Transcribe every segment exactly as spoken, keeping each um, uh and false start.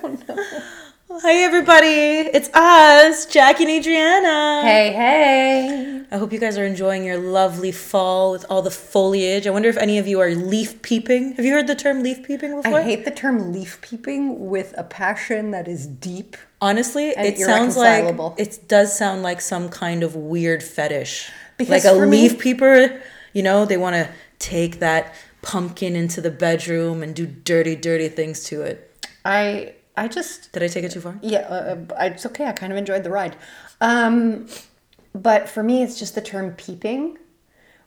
don't know. Well, hey, everybody. It's us, Jackie and Adriana. Hey, hey. I hope you guys are enjoying your lovely fall with all the foliage. I wonder if any of you are leaf peeping. Have you heard the term leaf peeping before? I hate the term leaf peeping with a passion that is deep. Honestly, it sounds like, it does sound like some kind of weird fetish. Because like a leaf peeper, you know, they want to take that pumpkin into the bedroom and do dirty, dirty things to it. I I just... Did I take it too far? Yeah, uh, it's okay. I kind of enjoyed the ride. Um, but for me, it's just the term peeping,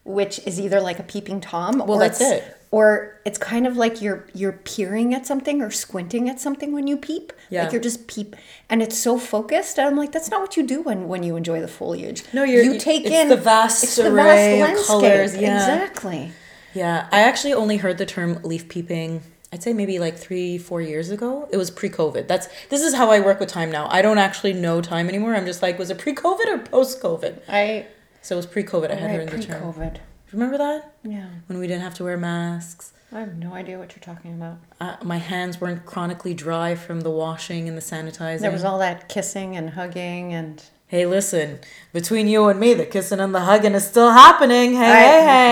which is either like a peeping Tom. Well, or that's it. Or it's kind of like you're you're peering at something or squinting at something when you peep. Yeah. Like you're just peep. And it's so focused. And I'm like, that's not what you do when, when you enjoy the foliage. No, you're, you take it's in... the vast it's the vast array of colors. Yeah. Exactly. Yeah. I actually only heard the term leaf peeping, I'd say maybe like three, four years ago. It was pre-COVID. That's This is how I work with time now. I don't actually know time anymore. I'm just like, was it pre-COVID or post-COVID? I... So it was pre-COVID. I had heard the term. Pre-COVID. Remember that? Yeah. When we didn't have to wear masks. I have no idea what you're talking about. Uh, my hands weren't chronically dry from the washing and the sanitizing. There was all that kissing and hugging and... Hey, listen, between you and me, the kissing and the hugging is still happening. Hey,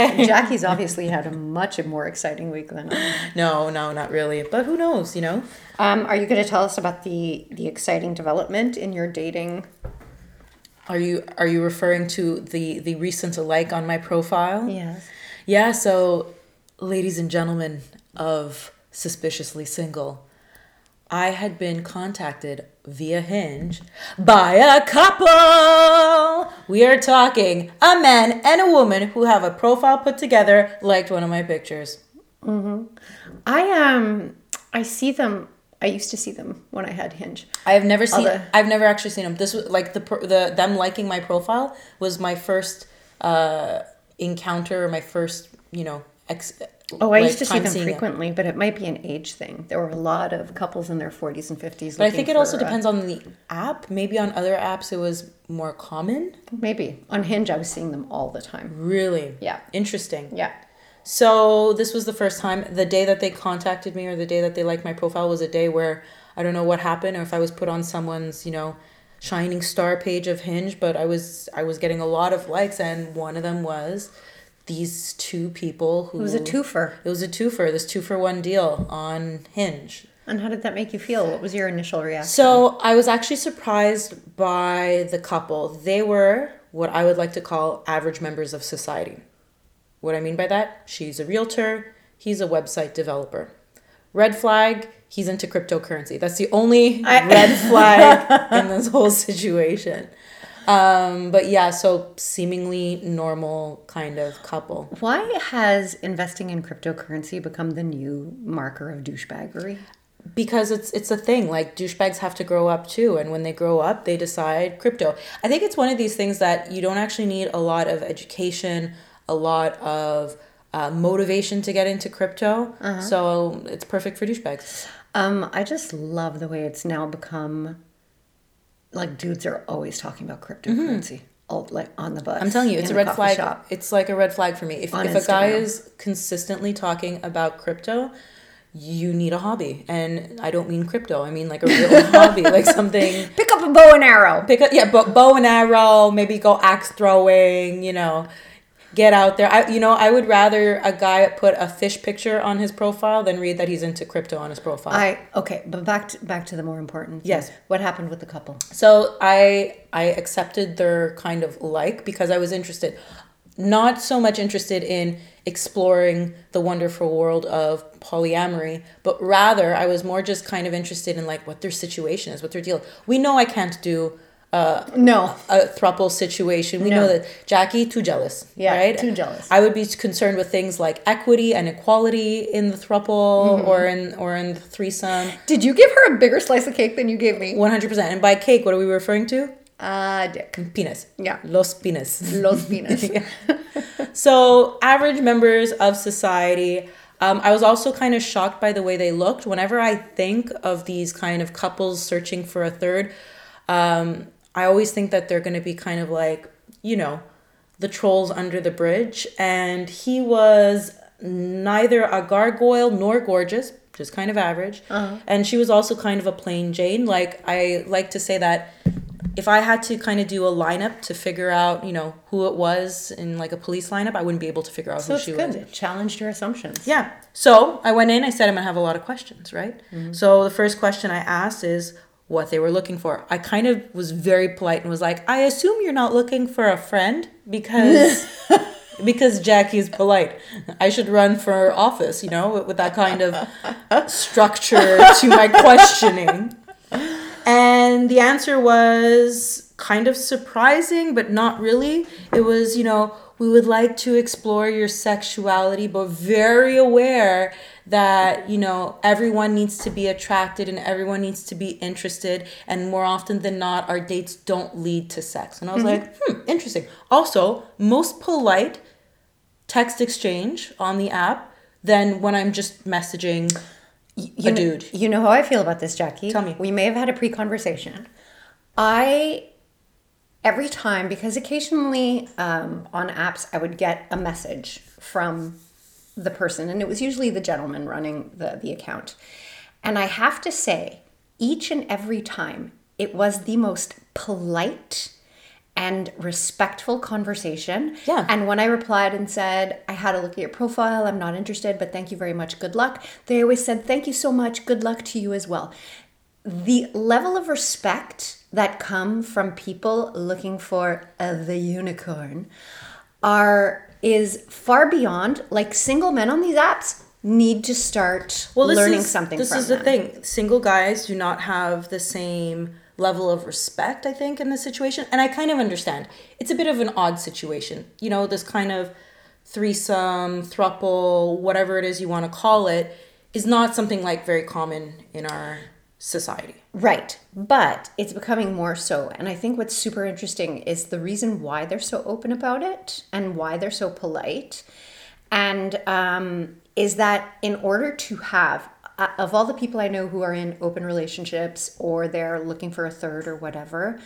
right. hey, hey. Jackie's obviously had a much more exciting week than I. No, no, not really. But who knows, you know? Um, are you going to tell us about the, the exciting development in your dating... Are you are you referring to the, the recent like on my profile? Yes. Yeah, so ladies and gentlemen of Suspiciously Single, I had been contacted via Hinge by a couple. We are talking a man and a woman who have a profile put together, liked one of my pictures. Mm-hmm. I um I see them. I used to see them when I had Hinge. I have never seen. The... I've never actually seen them. This was like the the them liking my profile was my first uh, encounter, or my first you know. Ex, oh, I like, used to see them frequently, them. But it might be an age thing. There were a lot of couples in their forties and fifties. But I think it for, also depends uh, on the app. Maybe on other apps it was more common. Maybe on Hinge, I was seeing them all the time. Really? Yeah. Interesting. Yeah. So this was the first time. The day that they contacted me, or the day that they liked my profile, was a day where I don't know what happened, or if I was put on someone's, you know, shining star page of Hinge, but I was I was getting a lot of likes, and one of them was these two people who... It was a twofer. It was a twofer, this two-for-one deal on Hinge. And how did that make you feel? What was your initial reaction? So I was actually surprised by the couple. They were what I would like to call average members of society. What I mean by that, she's a realtor, he's a website developer. Red flag, he's into cryptocurrency. That's the only I- red flag in this whole situation. Um, but yeah, so seemingly normal kind of couple. Why has investing in cryptocurrency become the new marker of douchebaggery? Because it's it's a thing. Like, douchebags have to grow up too, and when they grow up, they decide crypto. I think it's one of these things that you don't actually need a lot of education, a lot of uh, motivation to get into crypto. Uh-huh. So it's perfect for douchebags. Um, I just love the way it's now become, like, dudes are always talking about cryptocurrency, mm-hmm. all, like, on the bus. I'm telling you, it's a red flag. Shop. It's like a red flag for me. If, if a guy is consistently talking about crypto, you need a hobby. And I don't mean crypto. I mean like a real hobby, like something. Pick up a bow and arrow. Pick up, yeah, bow, bow and arrow, maybe go axe throwing, you know. Get out there. I, you know, I would rather a guy put a fish picture on his profile than read that he's into crypto on his profile. I okay, but back to, back to the more important thing. Yes. What happened with the couple? So I I accepted their kind of like because I was interested. Not so much interested in exploring the wonderful world of polyamory, but rather I was more just kind of interested in like what their situation is, what their deal. We know I can't do Uh, no, a throuple situation. We no. know that Jackie too jealous. Yeah, right? Too jealous. I would be concerned with things like equity and equality in the throuple, mm-hmm. or in or in the threesome. Did you give her a bigger slice of cake than you gave me? One hundred percent. And by cake, what are we referring to? Uh dick. Penis. Yeah. Los penis. Los penis. Yeah. So average members of society. Um, I was also kind of shocked by the way they looked. Whenever I think of these kind of couples searching for a third, um. I always think that they're going to be kind of like, you know, the trolls under the bridge. And he was neither a gargoyle nor gorgeous, just kind of average. Uh-huh. And she was also kind of a plain Jane. Like, I like to say that if I had to kind of do a lineup to figure out, you know, who it was in like a police lineup, I wouldn't be able to figure out so who she good. was. It challenged your assumptions. Yeah. So I went in, I said I'm going to have a lot of questions, right? Mm-hmm. So the first question I asked is what they were looking for. I kind of was very polite and was like, I assume you're not looking for a friend because... Because Jackie is polite. I should run for office, you know, with that kind of structure to my questioning. And the answer was kind of surprising, but not really. It was, you know, we would like to explore your sexuality, but very aware that, you know, everyone needs to be attracted and everyone needs to be interested. And more often than not, our dates don't lead to sex. And I was mm-hmm. like, hmm, interesting. Also, most polite text exchange on the app than when I'm just messaging you a know, dude. You know how I feel about this, Jackie? Tell me. We may have had a pre-conversation. I... Every time, because occasionally um, on apps, I would get a message from the person, and it was usually the gentleman running the, the account. And I have to say, each and every time, it was the most polite and respectful conversation. Yeah. And when I replied and said, I had a look at your profile, I'm not interested, but thank you very much, good luck, they always said, thank you so much, good luck to you as well. The level of respect that come from people looking for uh, the unicorn are is far beyond, like, single men on these apps need to start well, learning is, something this from is them. The thing, single guys do not have the same level of respect, I think, in this situation, and I kind of understand. It's a bit of an odd situation, you know, this kind of threesome, throuple, whatever it is you want to call it, is not something like very common in our society. Right. But it's becoming more so. And I think what's super interesting is the reason why they're so open about it and why they're so polite. And um, is that in order to have, uh, of all the people I know who are in open relationships or they're looking for a third or whatever,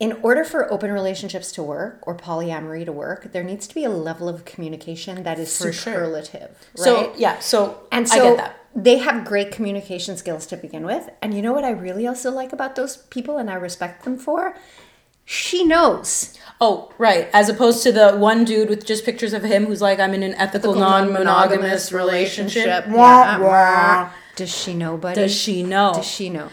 in order for open relationships to work or polyamory to work, there needs to be a level of communication that is for superlative. Sure. Right? So, yeah. So, and so I get that. They have great communication skills to begin with. And you know what I really also like about those people and I respect them for? She knows. Oh, right. As opposed to the one dude with just pictures of him who's like, I'm in an ethical, ethical non-monogamous, non-monogamous relationship. relationship. Wah, wah. Does she know, buddy? Does she know? Does she know?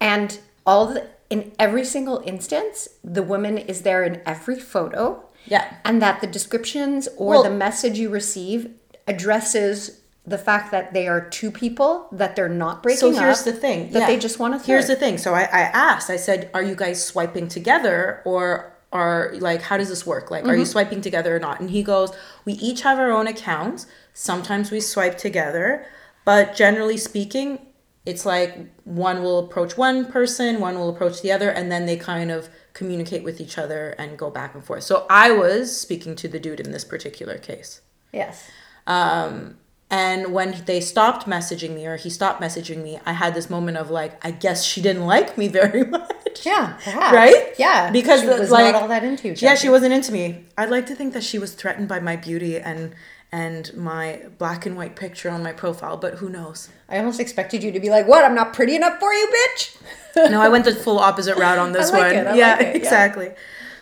And all the, in every single instance, the woman is there in every photo. Yeah. And that the descriptions or well, the message you receive addresses the fact that they are two people, that they're not breaking so up. So here's the thing. That yeah. they just want to third. Here's the thing. So I, I asked, I said, are you guys swiping together or are like, how does this work? Like, mm-hmm. are you swiping together or not? And he goes, we each have our own accounts. Sometimes we swipe together, but generally speaking, it's like one will approach one person, one will approach the other, and then they kind of communicate with each other and go back and forth. So I was speaking to the dude in this particular case. Yes. Um... And when they stopped messaging me or he stopped messaging me, I had this moment of like, I guess she didn't like me very much. Yeah. Perhaps. Right? Yeah. Because she was like, not all that into you. Jackie. Yeah, she wasn't into me. I'd like to think that she was threatened by my beauty and and my black and white picture on my profile, but who knows? I almost expected you to be like, what, I'm not pretty enough for you, bitch? No, I went the full opposite route on this I like one. It, I yeah, like it, yeah, exactly.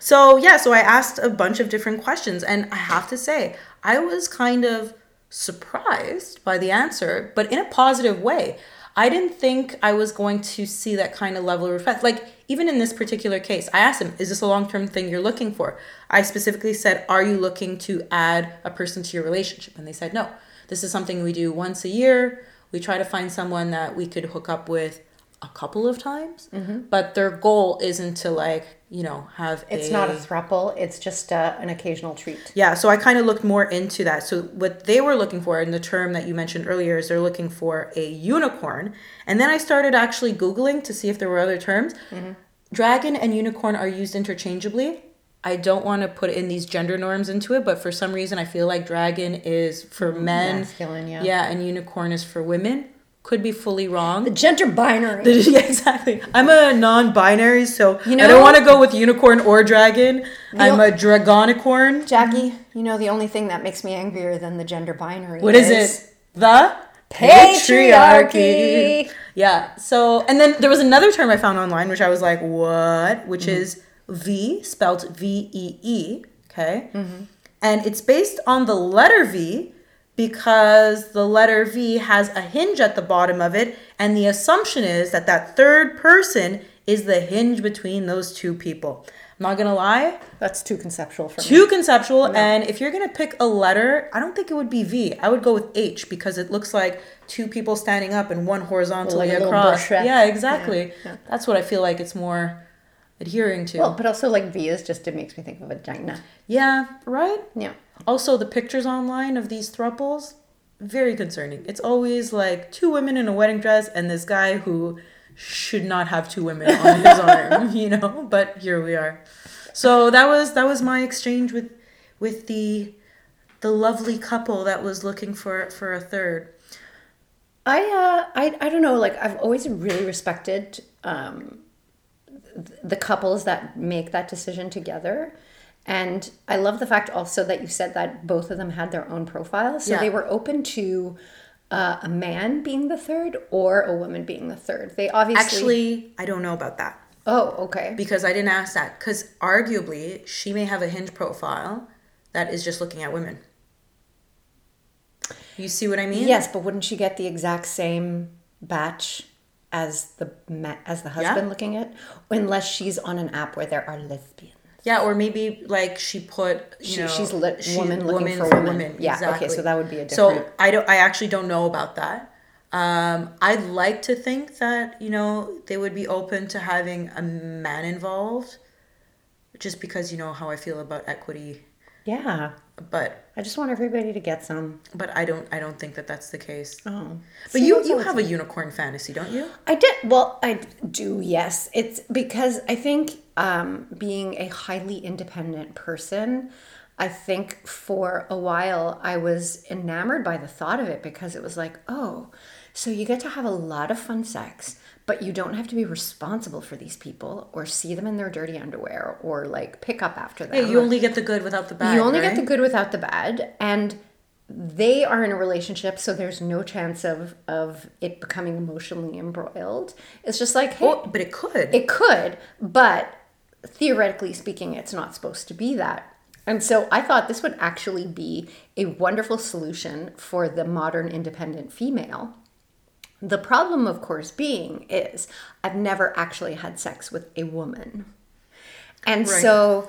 So yeah, so I asked a bunch of different questions and I have to say, I was kind of surprised by the answer, but in a positive way. I didn't think I was going to see that kind of level of respect. Like, even in this particular case, I asked him, is this a long-term thing you're looking for? I specifically said, are you looking to add a person to your relationship? And they said, no, this is something we do once a year. We try to find someone that we could hook up with a couple of times, mm-hmm. but their goal isn't to like, you know, have it's a... It's not a throuple, it's just uh, an occasional treat. Yeah, so I kind of looked more into that. So what they were looking for, and the term that you mentioned earlier, is they're looking for a unicorn. And then I started actually Googling to see if there were other terms. Mm-hmm. Dragon and unicorn are used interchangeably. I don't want to put in these gender norms into it, but for some reason I feel like dragon is for men. Masculine, yeah. Yeah, and unicorn is for women. Could be fully wrong. The gender binary. The, yeah, exactly. I'm a non-binary, so you know, I don't want to go with unicorn or dragon. I'm o- a dragonicorn. Jackie, you know the only thing that makes me angrier than the gender binary What is, is it? The? patriarchy. patriarchy. Yeah. So, and then there was another term I found online, which I was like, what? Which mm-hmm. is V, spelled V E E. Okay. Mm-hmm. And it's based on the letter V because the letter V has a hinge at the bottom of it. And the assumption is that that third person is the hinge between those two people. I'm not going to lie. That's too conceptual for me. Too conceptual. Yeah. And if you're going to pick a letter, I don't think it would be V. I would go with H because it looks like two people standing up and one horizontally like across. Yeah, exactly. Yeah. Yeah. That's what I feel like it's more adhering to. Well, but also like V is just, it makes me think of a vagina. Yeah, right? Yeah. Also, the pictures online of these throuples, very concerning. It's always like two women in a wedding dress and this guy who should not have two women on his arm, you know, but here we are. So that was that was my exchange with with the the lovely couple that was looking for for a third. I uh I I don't know, like I've always really respected um the couples that make that decision together. And I love the fact also that you said that both of them had their own profiles. So yeah. They were open to uh, a man being the third or a woman being the third. They obviously... Actually, I don't know about that. Oh, okay. Because I didn't ask that. Because arguably, she may have a Hinge profile that is just looking at women. You see what I mean? Yes, but wouldn't she get the exact same batch as the as the husband yeah. looking at? Unless she's on an app where there are lesbians. Yeah, or maybe like she put, you she, know, she's li- woman she's looking woman for, for women. women. Yeah, exactly. Okay, so that would be a different. So I don't. I actually don't know about that. Um, I'd like to think that you know they would be open to having a man involved, just because you know how I feel about equity. Yeah. But I just want everybody to get some. But I don't. I don't think that that's the case. Oh, but See, you you have a unicorn fantasy, don't you? I did. Well, I do. Yes, it's because I think. Um, being a highly independent person, I think for a while I was enamored by the thought of it because it was like, oh, so you get to have a lot of fun sex, but you don't have to be responsible for these people or see them in their dirty underwear or like pick up after them. Hey, you only get the good without the bad. You only right? get the good without the bad. And they are in a relationship, so there's no chance of of it becoming emotionally embroiled. It's just like, hey, oh, but it could. It could, but theoretically speaking, it's not supposed to be that. And so I thought this would actually be a wonderful solution for the modern independent female. The problem, of course, being is I've never actually had sex with a woman. And right. so...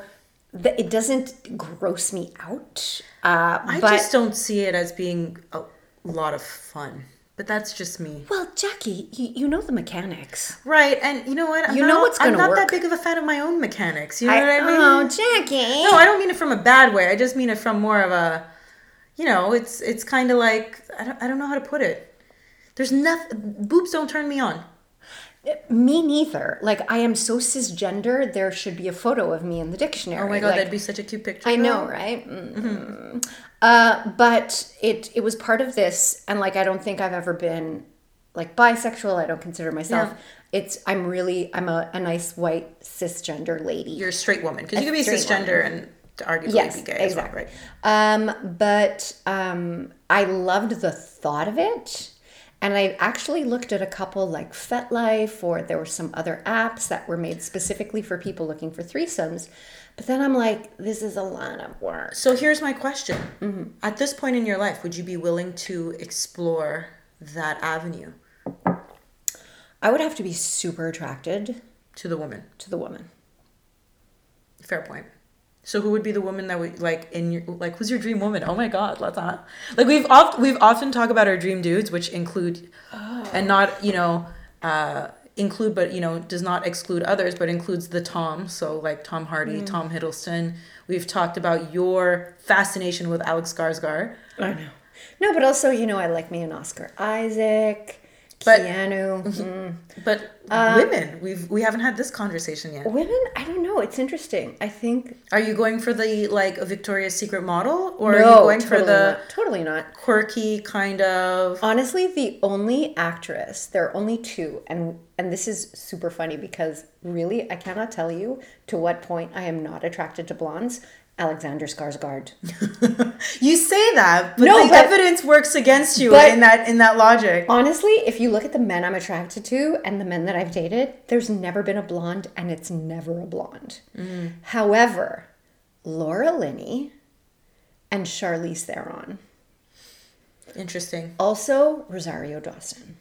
The, it doesn't gross me out. Uh, I but, just don't see it as being a lot of fun. But that's just me. Well, Jackie, you, you know the mechanics. Right. And you know what? I'm you not, know what's going to work. I'm not that big of a fan of my own mechanics. You know I, what I mean? Oh, Jackie. No, I don't mean it from a bad way. I just mean it from more of a, you know, it's it's kind of like, I don't, I don't know how to put it. There's nothing, boobs don't turn me on. Me neither. Like, I am so cisgender, there should be a photo of me in the dictionary. Oh my God, like, that'd be such a cute picture. I know, right? Mm-hmm. Uh, but it it was part of this, and like, I don't think I've ever been like bisexual. I don't consider myself. Yeah. It's I'm really I'm a, a nice white cisgender lady. You're a straight woman because you could be cisgender woman. And arguably yes, be gay. Yes, exactly. As well, right? Um, but um, I loved the thought of it. And I actually looked at a couple like FetLife, or there were some other apps that were made specifically for people looking for threesomes. But then I'm like, this is a lot of work. So here's my question. Mm-hmm. At this point in your life, would you be willing to explore that avenue? I would have to be super attracted. To the woman. To the woman. Fair point. So who would be the woman that would like in your like who's your dream woman? Oh my God, let's not like we've oft we've often talked about our dream dudes, which include oh. and not you know uh, include but you know does not exclude others, but includes the Tom. So like Tom Hardy, mm. Tom Hiddleston. We've talked about your fascination with Alex Skarsgård. I know. No, but also you know I like me an Oscar Isaac. But, Keanu. Mm. But uh, women, we've we haven't had this conversation yet. Women, I don't know. It's interesting. I think. Are you going for the like a Victoria's Secret model, or no, are you going totally for the not. totally not quirky kind of? Honestly, the only actress there are only two, and and this is super funny because really I cannot tell you to what point I am not attracted to blondes. Alexander Skarsgård. You say that, but no, the but, evidence works against you in that in that logic. Honestly, if you look at the men I'm attracted to and the men that I've dated, there's never been a blonde, and it's never a blonde. Mm. However, Laura Linney and Charlize Theron. Interesting. Also, Rosario Dawson.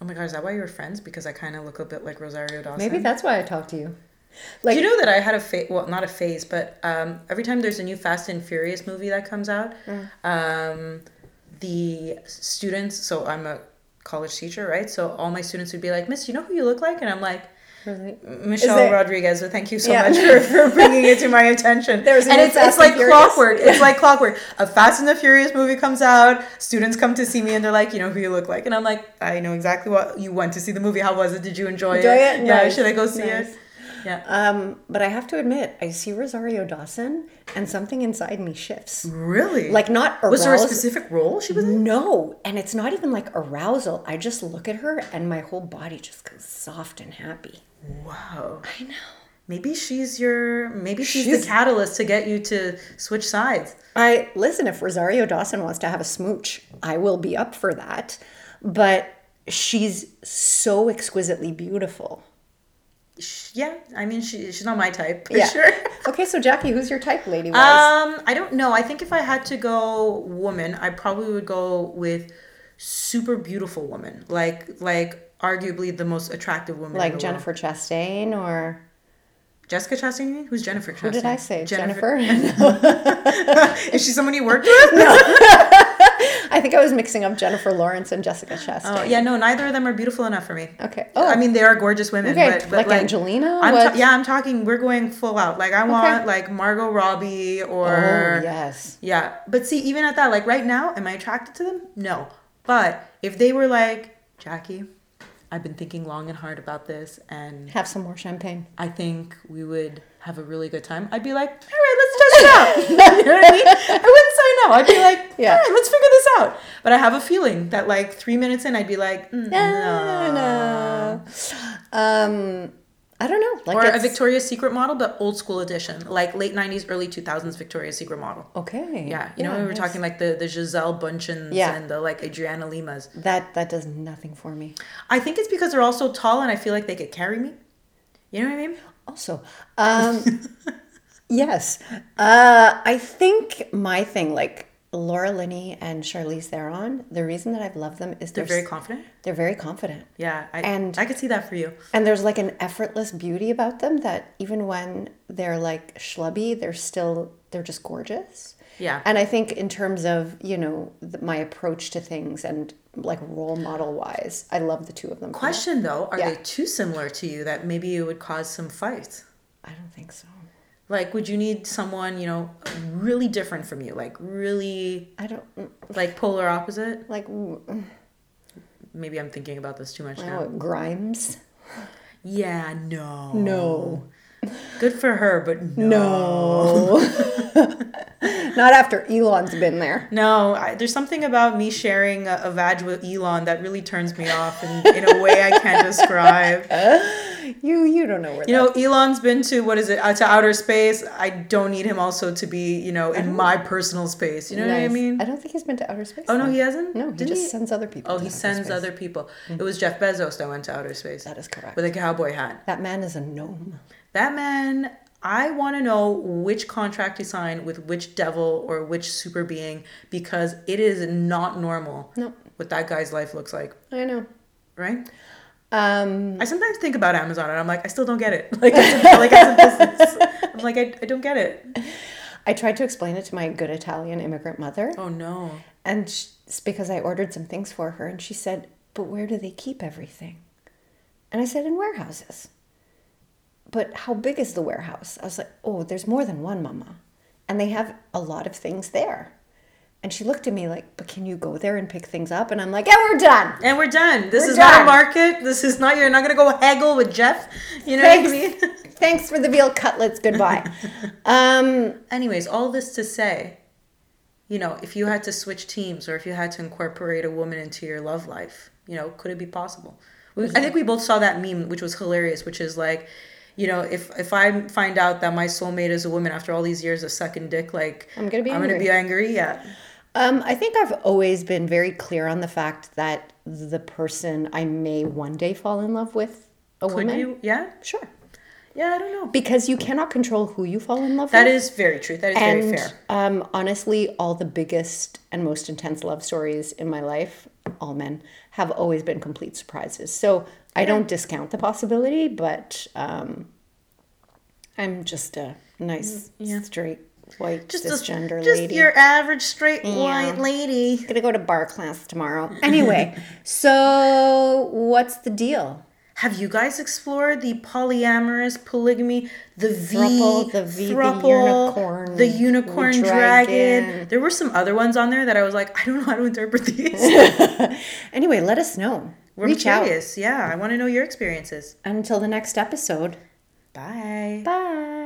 Oh my God, is that why you were friends? Because I kind of look a bit like Rosario Dawson. Maybe that's why I talked to you. Like, do you know that I had a phase, well, not a phase, but um, every time there's a new Fast and Furious movie that comes out, mm. um, the students, so I'm a college teacher, right? So all my students would be like, Miss, you know who you look like? And I'm like, Michelle it, Rodriguez, thank you so yeah. much for, for bringing it to my attention. There was and it's, it's like Furious. clockwork. It's like clockwork. A Fast and the Furious movie comes out. Students come to see me and they're like, you know who you look like. And I'm like, I know exactly what you went to see the movie. How was it? Did you enjoy, enjoy it? it? Yeah, nice. Should I go see nice. it? Yeah. Um, but I have to admit, I see Rosario Dawson and something inside me shifts. Really? Like not arousal. Was there a specific role she was in? No. And it's not even like arousal. I just look at her and my whole body just goes soft and happy. Wow. I know. Maybe she's your, maybe she's, she's the catalyst to get you to switch sides. I, listen, if Rosario Dawson wants to have a smooch, I will be up for that. But she's so exquisitely beautiful. Yeah, I mean, she she's not my type, for yeah. sure. Okay, so Jackie, who's your type, lady-wise? Um, I don't know. I think if I had to go woman, I probably would go with super beautiful woman. Like, like arguably the most attractive woman Like in the Jennifer world. Chastain or... Jessica Chastain, you mean? Who's Jennifer Chastain? Who did I say? Jennifer? Jennifer? Is she someone you worked with? No. I think I was mixing up Jennifer Lawrence and Jessica Chastain. Oh, yeah, no, neither of them are beautiful enough for me. Okay. Oh. I mean, they are gorgeous women. Okay, but, but like, like Angelina? I'm ta- yeah, I'm talking, we're going full out. Like, I want, okay. like, Margot Robbie or... Oh, yes. Yeah. But see, even at that, like, right now, am I attracted to them? No. But if they were like, Jackie, I've been thinking long and hard about this and... Have some more champagne. I think we would have a really good time. I'd be like, all right, let's test it out. You know what I mean? I wouldn't say no. I'd be like, yeah. all right, let's figure this out. But I have a feeling that like three minutes in, I'd be like, mm, no, no, no. Um, I don't know. Like or it's... a Victoria's Secret model, but old school edition. Like late nineties, early two thousands Victoria's Secret model. Okay. Yeah. You yeah, know, we were nice. talking like the, the Gisele Bündchens yeah. and the like Adriana Limas. That, that does nothing for me. I think it's because they're all so tall and I feel like they could carry me. You know what I mean? Also, um, yes, uh, I think my thing, like Laura Linney and Charlize Theron, the reason that I've loved them is they're very confident. They're very confident. Yeah, I, and I could see that for you. And there's like an effortless beauty about them that even when they're like schlubby, they're still they're just gorgeous. Yeah. And I think in terms of, you know, the, my approach to things and like role model wise, I love the two of them. Question though, are yeah. they too similar to you that maybe it would cause some fights? I don't think so. Like, would you need someone, you know, really different from you? Like really, I don't like polar opposite? Like maybe I'm thinking about this too much now. Know, Grimes? Yeah, no. No. Good for her, but no. No. Not after Elon's been there. No, I, there's something about me sharing a, a vag with Elon that really turns me off in, in a way I can't describe. Uh, you you don't know where. You know, Elon's been to what is it? Uh, to outer space. I don't need him also to be you know in my personal space. You know nice. what I mean? I don't think he's been to outer space. Oh no, he hasn't. No, he Did just he? sends other people. Oh, to he outer sends space. other people. Mm-hmm. It was Jeff Bezos that went to outer space. That is correct. With a cowboy hat. That man is a gnome. That man. I want to know which contract you sign with which devil or which super being because it is not normal no. what that guy's life looks like. I know. Right? Um, I sometimes think about Amazon and I'm like, I still don't get it. Like, it's a, like it's a business. I'm like, I, I don't get it. I tried to explain it to my good Italian immigrant mother. Oh, no. And she, it's because I ordered some things for her and she said, but where do they keep everything? And I said, in warehouses. But how big is the warehouse? I was like, oh, there's more than one, Mama. And they have a lot of things there. And she looked at me like, but can you go there and pick things up? And I'm like, and we're done. And we're done. This we're is done. not a market. This is not, you're not going to go haggle with Jeff. You know Thanks. what I mean? Thanks for the veal cutlets. Goodbye. um, Anyways, all this to say, you know, if you had to switch teams or if you had to incorporate a woman into your love life, you know, could it be possible? I think we both saw that meme, which was hilarious, which is like, you know, if if I find out that my soulmate is a woman after all these years of sucking dick, like, I'm gonna be I'm angry. gonna be angry. Yeah. Um, I think I've always been very clear on the fact that the person I may one day fall in love with, a Could woman. You? Yeah. Sure. Yeah, I don't know. Because you cannot control who you fall in love that with. That is very true. That is and, very fair. Um, honestly, all the biggest and most intense love stories in my life, all men, have always been complete surprises. So I yeah. don't discount the possibility, but um, I'm just a nice, yeah. straight, white, just cisgender a, just lady. Just your average, straight, yeah. white lady. Gonna go to bar class tomorrow. Anyway, so what's the deal? Have you guys explored the polyamorous polygamy, the V, thruple, the, v thruple, the unicorn, the unicorn the dragon. dragon? There were some other ones on there that I was like, I don't know how to interpret these. Anyway, let us know. We're Reach curious. Out. Yeah, I want to know your experiences. Until the next episode. Bye. Bye.